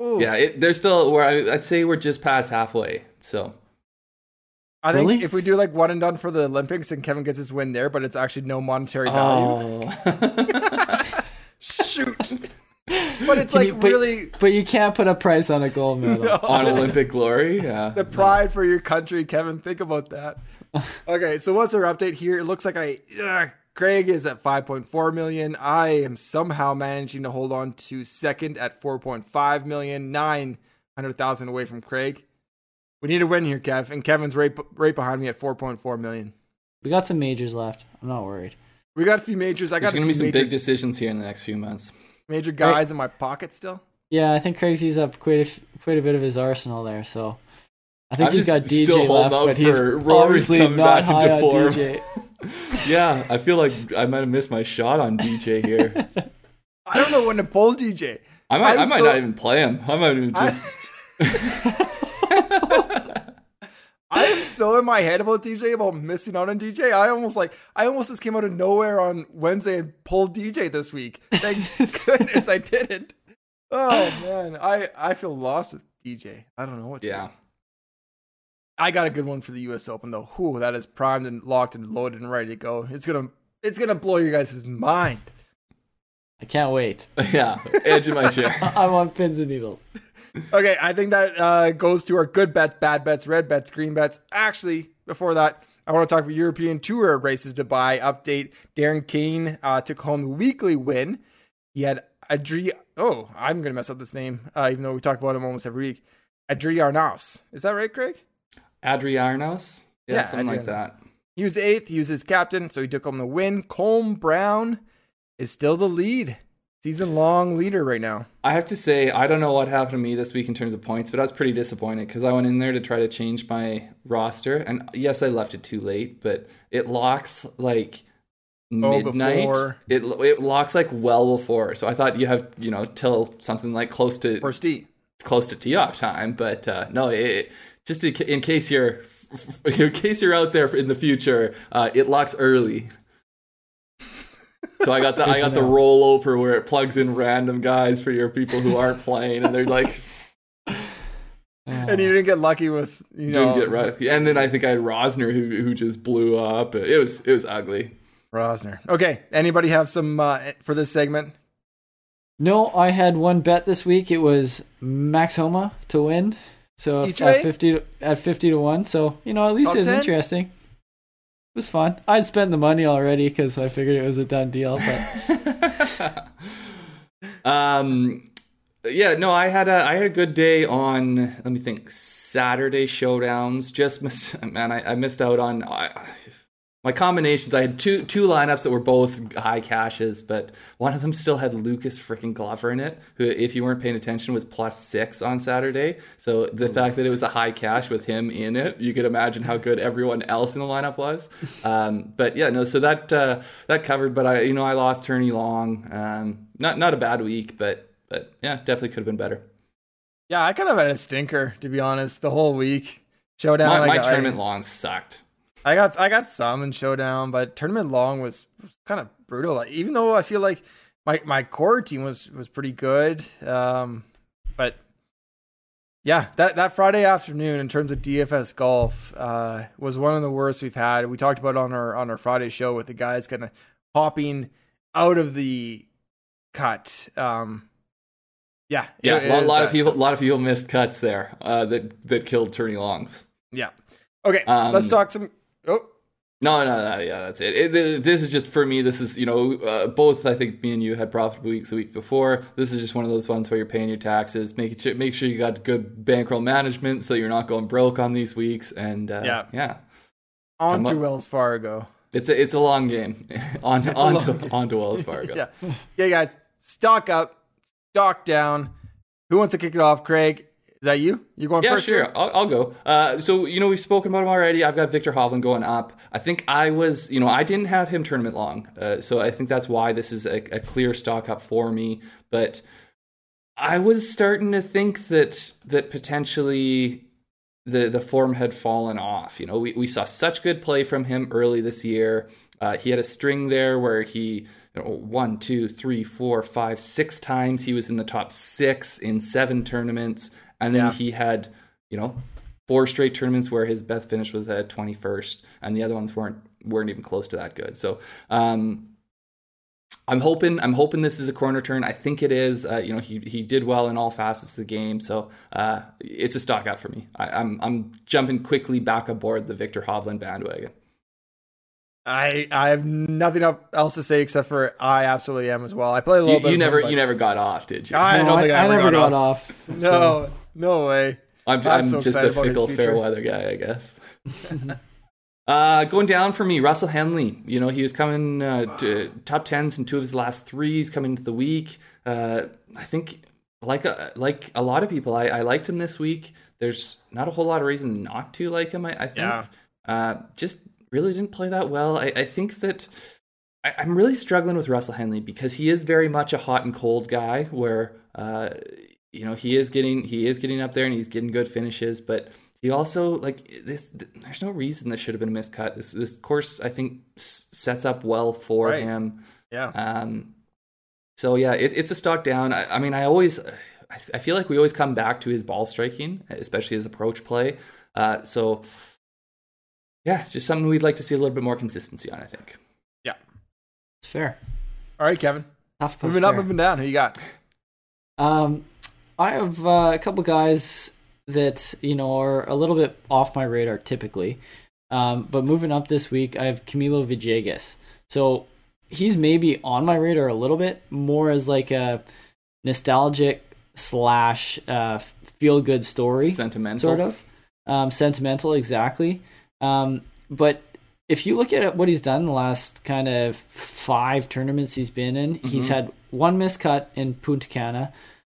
Ooh. Yeah, they're still where I'd say we're just past halfway. So I think if we do like one and done for the Olympics and Kevin gets his win there, but it's actually no monetary value. Shoot. But it's But you can't put a price on a gold medal. No. On Olympic glory. Yeah. The pride for your country, Kevin. Think about that. Okay, so what's our update here? It looks like Craig is at 5.4 million. I am somehow managing to hold on to second at 4.5 million, 900,000 away from Craig. We need a win here, Kev, and Kevin's right behind me at 4.4 million. We got some majors left. I'm not worried. We got a few majors. There's going to be some big decisions here in the next few months. Major guys in my pocket still. Yeah, I think Craig's used up quite a bit of his arsenal there. So I think he's got DJ left, but he's obviously not high on DJ. Yeah, I feel like I might have missed my shot on DJ here. I don't know when to pull DJ. I might not even play him. I might even just. I am so in my head about DJ, about missing out on DJ. I almost just came out of nowhere on Wednesday and pulled DJ this week. Thank goodness I didn't. Oh man, I feel lost with DJ. I don't know what to do. I got a good one for the U.S. Open, though. Whew, that is primed and locked and loaded and ready to go. It's gonna blow your guys' mind. I can't wait. Yeah, edge of my chair. I'm on pins and needles. Okay, I think that goes to our good bets, bad bets, red bets, green bets. Actually, before that, I want to talk about European Tour races to buy update. Darren Keane took home the weekly win. He had I'm going to mess up this name, even though we talk about him almost every week. Adriarnaus. Is that right, Craig? Adriarnaus? Yeah, something Adriarnaus. Like that. He was eighth. He was his captain, so he took home the win. Colm Brown is still the lead. Season-long leader right now. I have to say, I don't know what happened to me this week in terms of points, but I was pretty disappointed because I went in there to try to change my roster. And yes, I left it too late, but it locks like midnight. It locks like well before. So I thought you have, till something like close to tee off time. But no, it just in case you're out there in the future, it locks early. So I got the rollover where it plugs in random guys for your people who aren't playing, and they're like, and you didn't get lucky with didn't get lucky. And then I think I had Rosner who just blew up. It was ugly. Rosner. Okay, anybody have some for this segment? No, I had one bet this week. It was Max Homa to win. So at 50 to 1. So at least Top it was 10? Interesting. It was fun. I'd spent the money already because I figured it was a done deal. But I had a good day on. Let me think. Saturday showdowns. I missed out on my combinations. I had two lineups that were both high cashes, but one of them still had Lucas freaking Glover in it, who, if you weren't paying attention, was +6 on Saturday. So the fact that it was a high cash with him in it, you could imagine how good everyone else in the lineup was. So that covered. But I lost Turney Long. Not a bad week, but yeah, definitely could have been better. Yeah, I kind of had a stinker, to be honest, the whole week. Showdown. My tournament long sucked. I got some in Showdown, but Tournament Long was kind of brutal. Like, even though I feel like my core team was pretty good, but yeah, that Friday afternoon in terms of DFS golf was one of the worst we've had. We talked about it on our Friday show with the guys kind of hopping out of the cut. A lot of people missed cuts there that killed tourney longs. Yeah. Okay, let's talk some. Oh. No, yeah, that's it. This is just for me. This is, both, I think me and you had profitable weeks the week before. This is just one of those ones where you're paying your taxes, make sure you got good bankroll management so you're not going broke on these weeks. And yeah. On to Wells Fargo. It's a long game. on to Wells Fargo. Yeah, guys, stock up, stock down. Who wants to kick it off, Craig? Is that you? You're going first? Yeah, sure. I'll go. We've spoken about him already. I've got Viktor Hovland going up. I think I didn't have him tournament long. So I think that's why this is a clear stock up for me. But I was starting to think that potentially the form had fallen off. We saw such good play from him early this year. He had a string there where he... 6 times he was in the top 6 in 7 tournaments, and then he had 4 straight tournaments where his best finish was at 21st, and the other ones weren't even close to that good. So I'm hoping this is a corner turn. I think it is. He did well in all facets of the game, so it's a stock out for me. I'm jumping quickly back aboard the Viktor Hovland bandwagon. I have nothing else to say except for I absolutely am as well. I play a little bit. You never got off, did you? I never got off. No way. I'm so just a fickle fair weather guy, I guess. Going down for me, Russell Henley. He was coming to top 10s in 2 of his last 3. He's coming into the week. I think like a lot of people, I liked him this week. There's not a whole lot of reason not to like him. I think just. Really didn't play that well. I think that I'm really struggling with Russell Henley because he is very much a hot and cold guy where, he is getting up there and he's getting good finishes, but he also there's no reason this should have been a miscut. This course, I think, sets up well for him. Yeah. So yeah, it's a stock down. I feel like we always come back to his ball striking, especially his approach play. So yeah, it's just something we'd like to see a little bit more consistency on, I think. Yeah. It's fair. All right, Kevin. Moving up, moving down. Who you got? I have a couple guys that, are a little bit off my radar typically. But moving up this week, I have Camilo Villegas. So he's maybe on my radar a little bit more as like a nostalgic / feel-good story. Sentimental. Sort of. Sentimental, exactly. But if you look at what he's done the last kind of 5 tournaments he's been in, he's had 1 miscut in Punta Cana,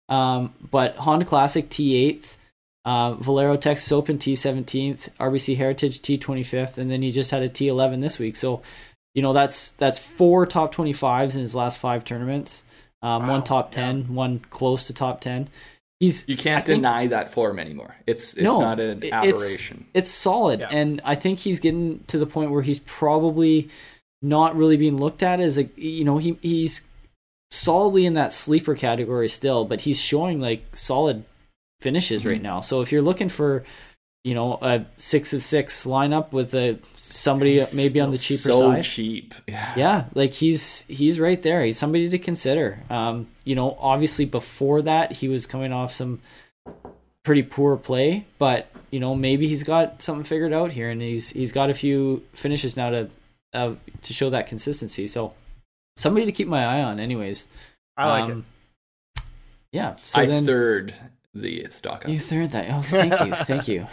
but Honda Classic T8th, Valero Texas Open T17th, RBC Heritage T25th, and then he just had a T11 this week. So, that's 4 top 25s in his last 5 tournaments, 1 top 10, 1 close to top 10. You can't deny that form anymore. It's not an aberration. It's solid, and I think he's getting to the point where he's probably not really being looked at as he's solidly in that sleeper category still, but he's showing solid finishes right now. So if you're looking for a 6 of 6 lineup with somebody maybe on the cheaper side, so cheap, he's right there. He's somebody to consider. Obviously before that he was coming off some pretty poor play, but maybe he's got something figured out here, and he's got a few finishes now to show that consistency. So somebody to keep my eye on, anyways. I like it. Yeah. So I then third the stock up. You third that. Oh, thank you.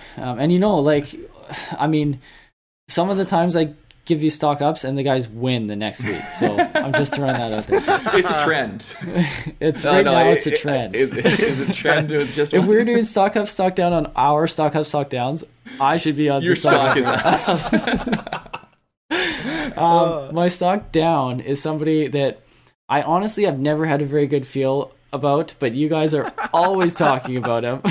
Some of the times I give these stock ups and the guys win the next week, so I'm just throwing that out there. It's a trend. It's a trend. It's a trend. If we're doing stock up, stock down on our stock up, stock downs, I should be on your stock is up. My stock down is somebody that I honestly have never had a very good feel about, but you guys are always talking about him.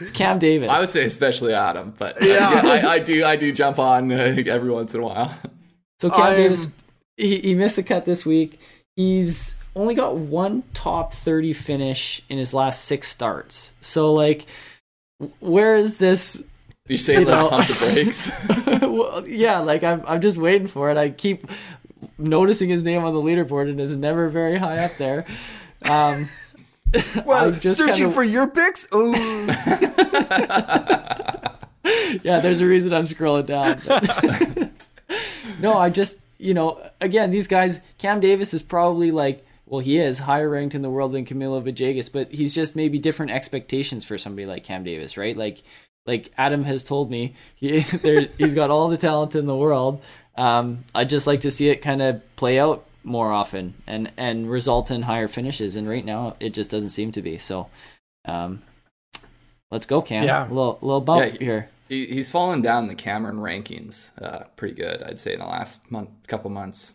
It's Cam Davis. I would say especially Adam, but I do jump on every once in a while. So Cam Davis, he missed the cut this week. He's only got 1 top 30 finish in his last 6 starts. So where is this? You say let's pump the brakes. Well, yeah, like I'm just waiting for it. I keep noticing his name on the leaderboard and is never very high up there. Well, I'm just searching for your picks. Ooh. Yeah, there's a reason I'm scrolling down. No, I just, again, these guys, Cam Davis is probably he is higher ranked in the world than Camilo Villegas, but he's just maybe different expectations for somebody like Cam Davis, right? Like Adam has told me, he's got all the talent in the world. I'd just like to see it kind of play out more often and result in higher finishes. And right now it just doesn't seem to be. So, let's go, Cam. Yeah. A little bump here. He's fallen down the Cameron rankings pretty good, I'd say, in the last couple months.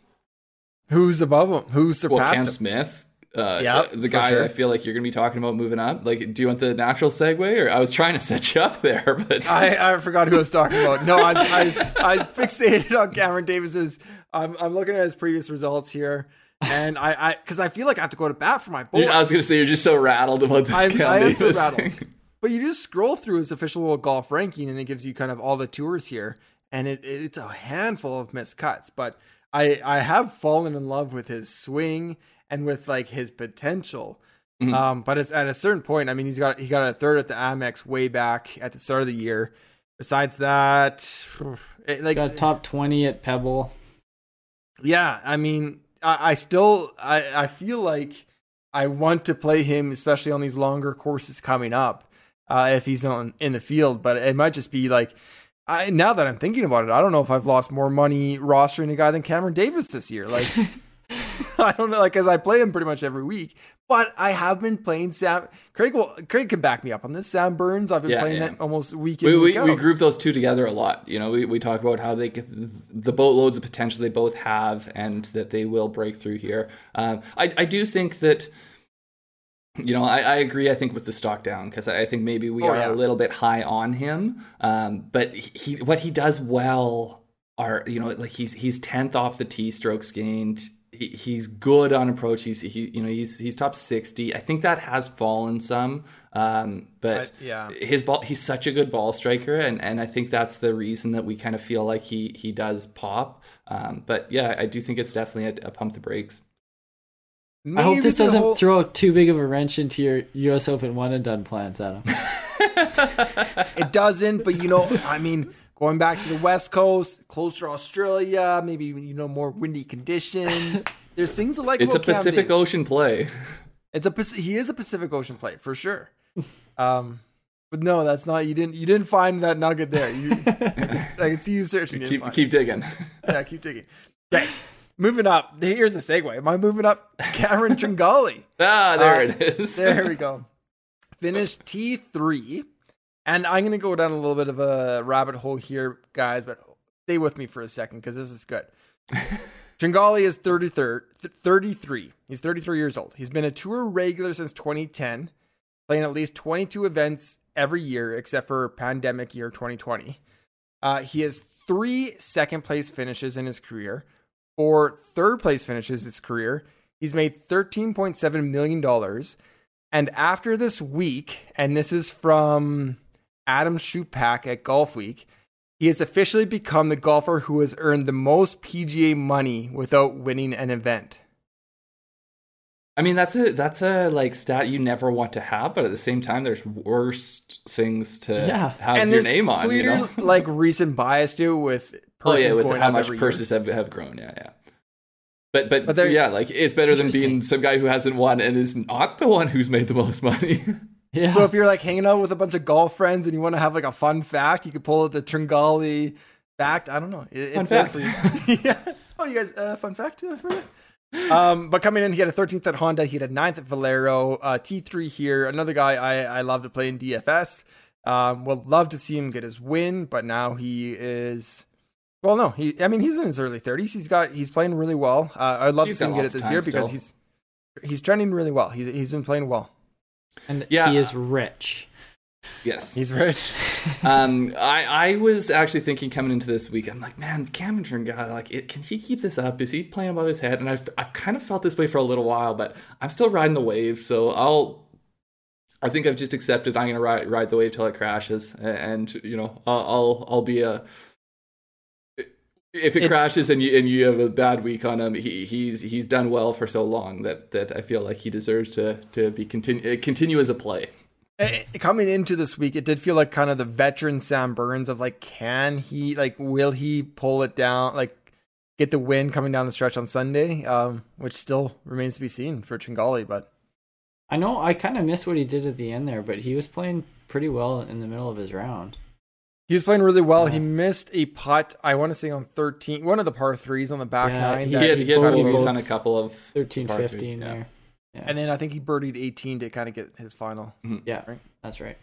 Who's above him? Who's surpassed him? Cam Smith. The guy I feel like you're going to be talking about moving up. Like, do you want the natural segue? Or I was trying to set you up there, but I forgot who I was talking about. No, I was fixated on Cameron Davis's. I'm looking at his previous results here, and because I feel like I have to go to bat for my boy. I was going to say, you're just so rattled about this. I am so rattled. But you just scroll through his official world golf ranking, and it gives you kind of all the tours here, and it's a handful of missed cuts. But I have fallen in love with his swing and with his potential. Mm-hmm. But it's at a certain point. I mean, he got a third at the Amex way back at the start of the year. Besides that, got a top 20 at Pebble. Yeah, I mean, I still feel like I want to play him, especially on these longer courses coming up. If he's in the field, but it might just be now that I'm thinking about it, I don't know if I've lost more money rostering a guy than Cameron Davis this year. I don't know, because I play him pretty much every week, but I have been playing Sam. Craig can back me up on this. Sam Burns, I've been playing that almost week in, week out. We group those two together a lot. We talk about how they get the boatloads of potential they both have and that they will break through here. I do think that. I agree, I think, with the stock down, because I think maybe we are a little bit high on him. But what he does well are, he's 10th off the tee strokes gained. He's good on approach. He's top 60. I think that has fallen some. His ball, he's such a good ball striker, and I think that's the reason that we kind of feel like he does pop. I do think it's definitely a pump the brakes. Maybe I hope this doesn't throw too big of a wrench into your U.S. Open one-and-done plans, Adam. It doesn't, but, going back to the West Coast, closer to Australia, maybe, more windy conditions. There's things like it's a Pacific Ocean play. He is a Pacific Ocean play, for sure. But no, that's not, you didn't find that nugget there. I can see you searching. Keep digging. Yeah, keep digging. Okay. Moving up, here's a segue. Am I moving up? Cameron Tringale. There it is. There we go. Finished T3. And I'm going to go down a little bit of a rabbit hole here, guys, but stay with me for a second because this is good. Tringale is 33. He's 33 years old. He's been a tour regular since 2010, playing at least 22 events every year except for pandemic year 2020. He has 3 second-place finishes in his career. For third-place finishes his career, he's made $13.7 million. And after this week, and this is from Adam Shupak at Golf Week, he has officially become the golfer who has earned the most PGA money without winning an event. I mean, that's a stat you never want to have, but at the same time, there's worse things to have and your name on. There's recent bias too with purses with how much purses have grown. Yeah. But it's better than being some guy who hasn't won and is not the one who's made the most money. Yeah. So if you're hanging out with a bunch of golf friends and you want to have a fun fact, you could pull out the Tringale fact. I don't know. It's fun fact. For you. Yeah. Oh, you guys, fun fact for you. But coming in, he had a 13th at Honda. He had a 9th at Valero, T3 here. Another guy I love to play in DFS. Would love to see him get his win, but now he is. Well, no, he's in his early 30s. He's playing really well. I'd love to see him get it this year because he's trending really well. He's been playing well, and he is rich. Yes, he's rich. I was actually thinking coming into this week, I'm like, man, Cameron Tringale, can he keep this up? Is he playing above his head? And I've kind of felt this way for a little while, but I'm still riding the wave, so I'll I think I've just accepted I'm going to ride the wave till it crashes, and you know, I'll be a. If it crashes and you have a bad week on him, he's done well for so long that I feel like he deserves to be continue as a play. Coming into this week, it did feel like kind of the veteran Sam Burns of like, can he will he pull it down, get the win coming down the stretch on Sunday, which still remains to be seen for Tringale. But I know I kind of missed what he did at the end there, but he was playing pretty well in the middle of his round. He was playing really well. Yeah. He missed a putt, I want to say on 13, one of the par threes on the back nine. He had birdies on a couple of 13, 15 there. Yeah. Yeah. And then I think he birdied 18 to kind of get his final. Mm-hmm. Yeah, right? That's right.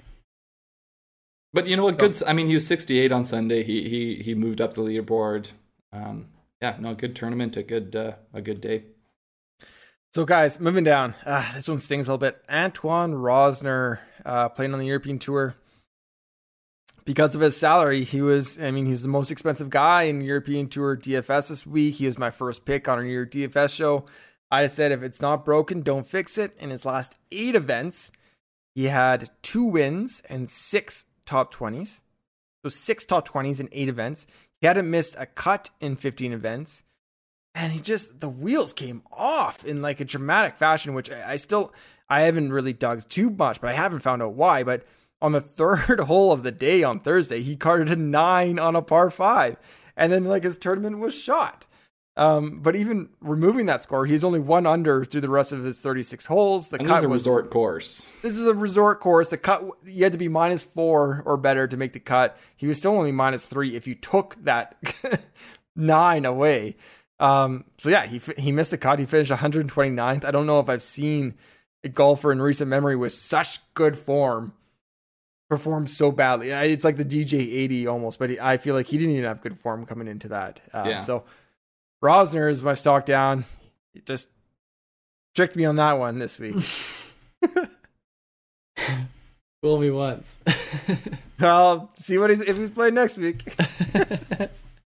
But you know what? Good. I mean, he was 68 on Sunday. He moved up the leaderboard. Good tournament. A good day. So guys, moving down. This one stings a little bit. Antoine Rosner playing on the European Tour. Because of his salary, he was the most expensive guy in European Tour DFS this week. He was my first pick on our year DFS show. I just said, if it's not broken, don't fix it. In his last 8 events, he had 2 wins and 6 top 20s. So 6 top 20s in 8 events. He hadn't missed a cut in 15 events. And he just, the wheels came off in like a dramatic fashion, which I haven't really dug too much, but I haven't found out why. But on the third hole of the day on Thursday, he carded a 9 on a par 5. And then his tournament was shot. But even removing that score, he's only 1 under through the rest of his 36 holes. This is a resort course. The cut, you had to be -4 or better to make the cut. He was still only -3 if you took that 9 away. He missed the cut. He finished 129th. I don't know if I've seen a golfer in recent memory with such good form performed so badly. It's like the DJ 80 almost, but I feel like he didn't even have good form coming into that. So Rosner is my stock down. It just tricked me on that one this week. Fool me once. I'll see if he's playing next week.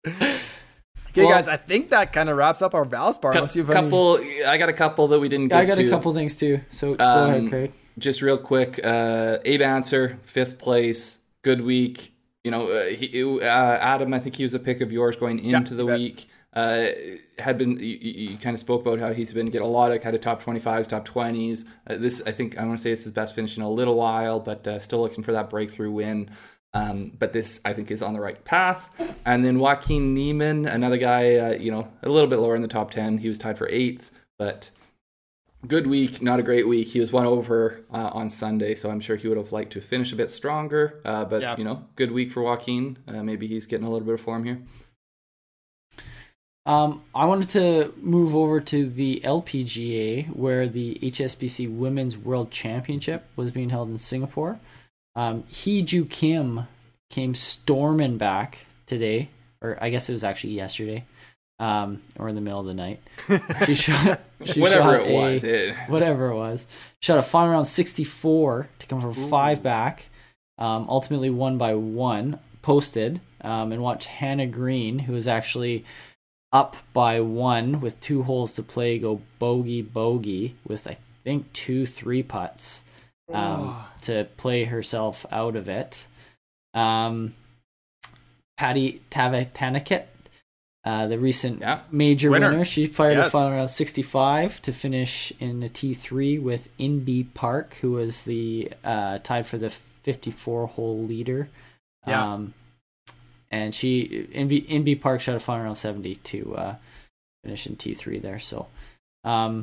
Okay, guys, I think that kind of wraps up our Valspar. I got a couple that we didn't get to. I got a couple things too. So go ahead, Craig. Just real quick, Abe Ancer, 5th place, good week. You know, Adam, I think he was a pick of yours going into the week. Had been, you kind of spoke about how he's been getting a lot of kind of top 25s, top 20s. I want to say it's his best finish in a little while, but still looking for that breakthrough win. But this, I think, is on the right path. And then Joaquin Niemann, another guy, a little bit lower in the top 10. He was tied for 8th, but good week, not a great week. He was 1 over on Sunday, so I'm sure he would have liked to finish a bit stronger. Good week for Joaquin. Maybe he's getting a little bit of form here. I wanted to move over to the LPGA, where the HSBC Women's World Championship was being held in Singapore. Hee-Joo Kim came storming back today, or I guess it was actually yesterday, or in the middle of the night. Whatever it was. Shot a final round 64 to come from 5 back. Ultimately won by 1, posted, and watched Hannah Green, who was actually up by 1 with 2 holes to play, go bogey with, I think, 2 3 putts. To play herself out of it. Patty Tavatanakit, the recent major winner. She fired a final round 65 to finish in the T3 with Inbee Park, who was the tied for the 54-hole leader. Yeah. And Inbee Park shot a final round 70 to finish in T3 there. So, I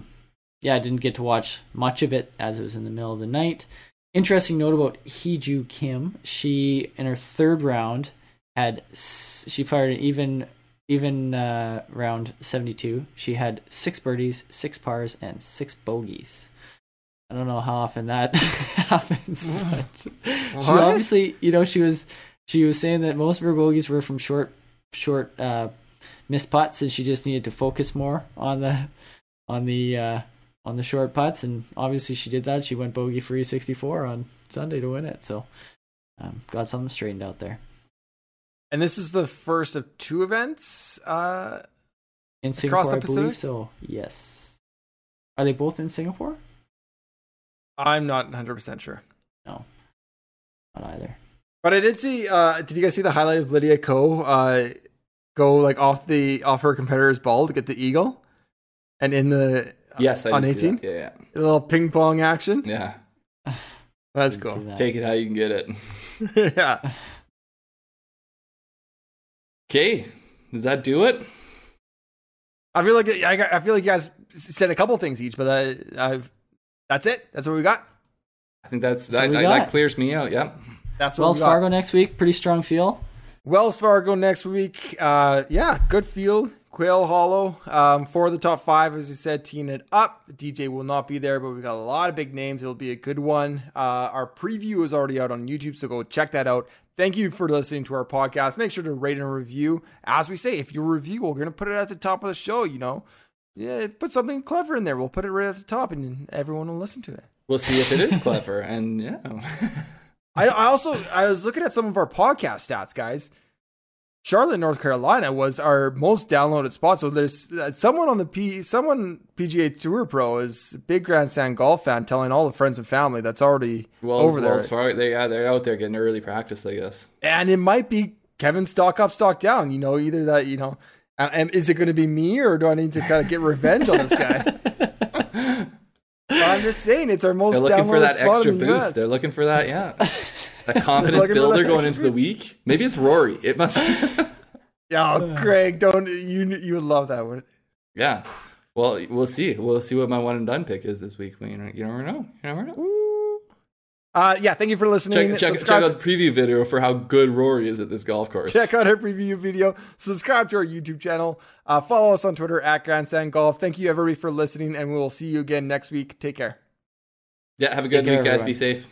didn't get to watch much of it as it was in the middle of the night. Interesting note about Hee-Joo Kim. She, in her third round, she fired an even round 72. She had 6 birdies, 6 pars, and 6 bogeys. I don't know how often that happens, but she obviously, she was saying that most of her bogeys were from short missed putts, and she just needed to focus more on the short putts, and obviously she did that. She went bogey free 64 on Sunday to win it, so got something straightened out there. And this is the first of 2 events in Singapore, across the Pacific? I believe so, yes. Are they both in Singapore? I'm not 100% sure. No, not either. But I did see. Did you guys see the highlight of Lydia Ko go like off her competitor's ball to get the eagle, and in the yes on 18, a little ping pong action. Yeah, that's cool. That. Take it how you can get it. Yeah. Okay, does that do it? I feel like I feel like you guys said a couple things each, but that's it. That's what we got. I think that clears me out. Yep. That's what Wells Fargo next week. Pretty strong field. Wells Fargo next week. Good field. Quail Hollow for the top five, as we said, teeing it up. The DJ will not be there, but we've got a lot of big names. It'll be a good one. Our preview is already out on YouTube, so go check that out. Thank you for listening to our podcast. Make sure to rate and review. As we say, if you review, we're going to put it at the top of the show, you know. Yeah, put something clever in there. We'll put it right at the top, and everyone will listen to it. We'll see if it is clever, and yeah. I was looking at some of our podcast stats, guys. Charlotte, North Carolina was our most downloaded spot. So there's someone on the PGA Tour Pro is a big Grandstand Golf fan telling all the friends and family that's already over there. They're out there getting early practice, I guess. And it might be Kevin stock up, stock down, you know, either that, you know, is it going to be me or do I need to kind of get revenge on this guy? I'm just saying, it's our most downloaded spot. They're looking for that extra boost. They're looking for that, yeah. A confidence builder going into the week. Maybe it's Rory. It must be. Oh, Craig, don't you would love that one. Yeah. Well, we'll see. We'll see what my one and done pick is this week. You never know. Ooh. Thank you for listening. Check out the preview video for how good Rory is at this golf course. Check out our preview video. Subscribe to our YouTube channel. Follow us on Twitter at Grandstand Golf. Thank you everybody for listening, and we will see you again next week. Take care. Yeah, have a good week, guys. Everyone. Be safe.